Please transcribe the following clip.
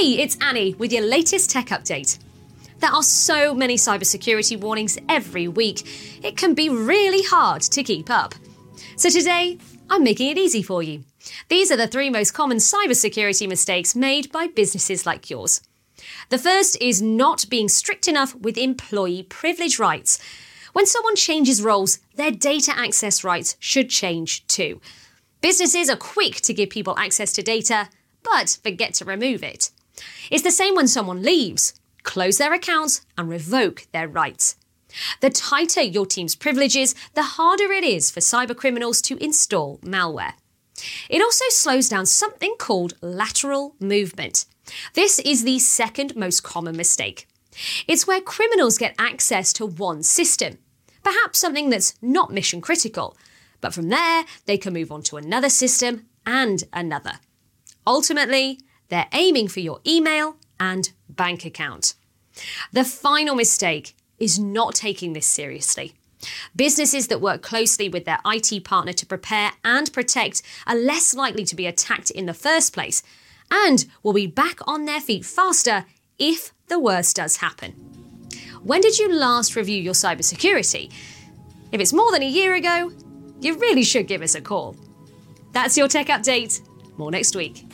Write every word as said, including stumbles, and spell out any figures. Hey, it's Annie with your latest tech update. There are so many cybersecurity warnings every week, it can be really hard to keep up. So today, I'm making it easy for you. These are the three most common cybersecurity mistakes made by businesses like yours. The first is not being strict enough with employee privilege rights. When someone changes roles, their data access rights should change too. Businesses are quick to give people access to data, but forget to remove it. It's the same when someone leaves. Close their accounts and revoke their rights. The tighter your team's privileges, the harder it is for cybercriminals to install malware. It also slows down something called lateral movement. This is the second most common mistake. It's where criminals get access to one system, perhaps something that's not mission critical, but from there they can move on to another system and another. Ultimately, they're aiming for your email and bank account. The final mistake is not taking this seriously. Businesses that work closely with their I T partner to prepare and protect are less likely to be attacked in the first place and will be back on their feet faster if the worst does happen. When did you last review your cybersecurity? If it's more than a year ago, you really should give us a call. That's your tech update. More next week.